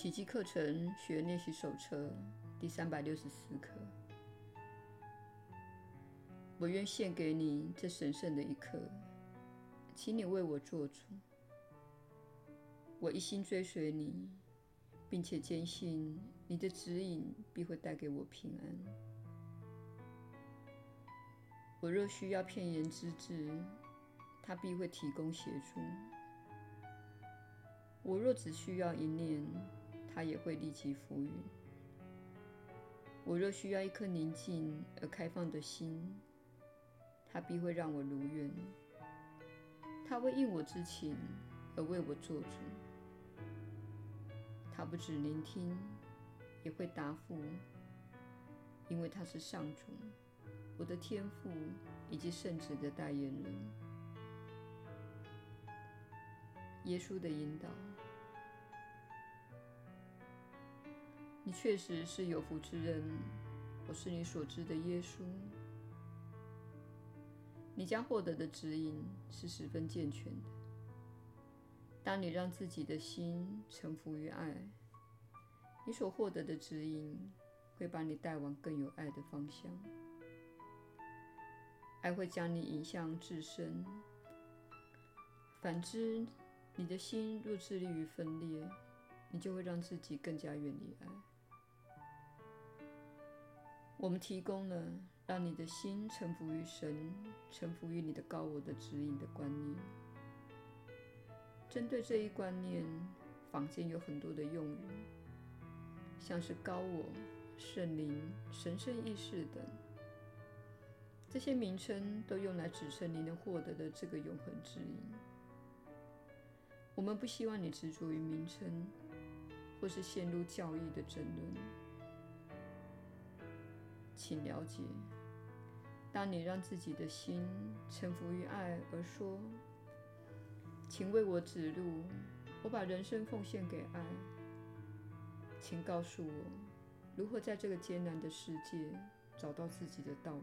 奇迹课程学练习手册第364课。我愿献给你这神圣的一刻，请你为我做主。我一心追随你，并且坚信你的指引必会带给我平安。我若需要片言之智，他必会提供协助；我若只需要一念，他也会立即浮云；我若需要一颗宁静而开放的心，他必会让我如愿。他会应我之情而为我做主。他不只聆听，也会答复，因为他是上主，我的天父以及圣子的代言人。耶稣的引导。你确实是有福之人，我是你所知的耶稣。你将获得的指引是十分健全的。当你让自己的心臣服于爱，你所获得的指引会把你带往更有爱的方向。爱会将你引向自身。反之，你的心若致力于分裂，你就会让自己更加远离爱。我们提供了让你的心臣服于神、臣服于你的高我的指引的观念。针对这一观念，坊间有很多的用语，像是高我、圣灵、神圣意识等。这些名称都用来指称你能获得的这个永恒指引。我们不希望你执着于名称，或是陷入教义的争论。请了解，当你让自己的心臣服于爱而说：“请为我指路，我把人生奉献给爱。请告诉我，如何在这个艰难的世界找到自己的道路。”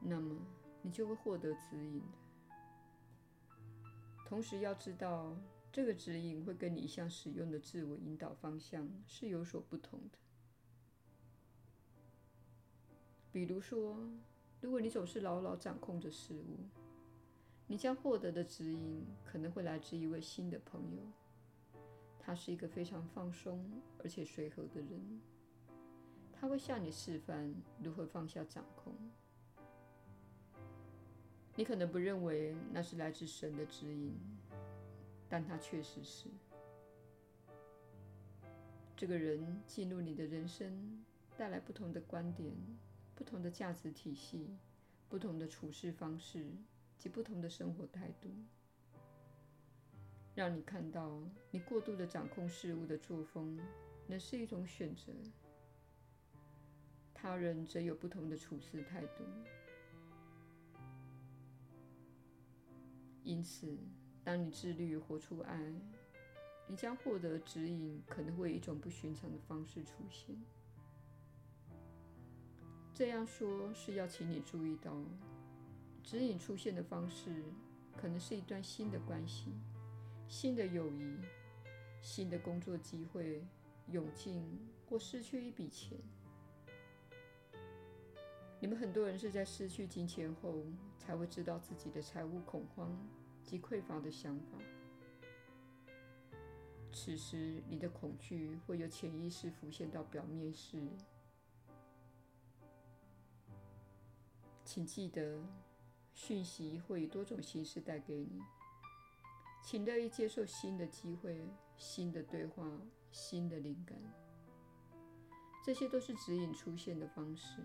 那么你就会获得指引的。同时要知道，这个指引会跟你一向使用的自我引导方向是有所不同的。比如说，如果你总是牢牢掌控着事物，你将获得的指引可能会来自一位新的朋友。他是一个非常放松而且随和的人，他会向你示范如何放下掌控。你可能不认为那是来自神的指引，但它确实是。这个人进入你的人生，带来不同的观点、不同的价值体系、不同的处事方式及不同的生活态度，让你看到你过度的掌控事物的作风，那是一种选择。他人则有不同的处事态度。因此，当你致力于活出爱，你将获得指引可能会以一种不寻常的方式出现。这样说是要请你注意到，指引出现的方式可能是一段新的关系、新的友谊、新的工作机会、涌进或失去一笔钱。你们很多人是在失去金钱后才会知道自己的财务恐慌及匮乏的想法。此时，你的恐惧会由潜意识浮现到表面时，请记得，讯息会以多种形式带给你，请乐意接受新的机会、新的对话、新的灵感，这些都是指引出现的方式。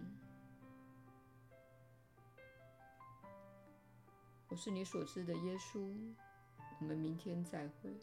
我是你所知的耶稣，我们明天再会。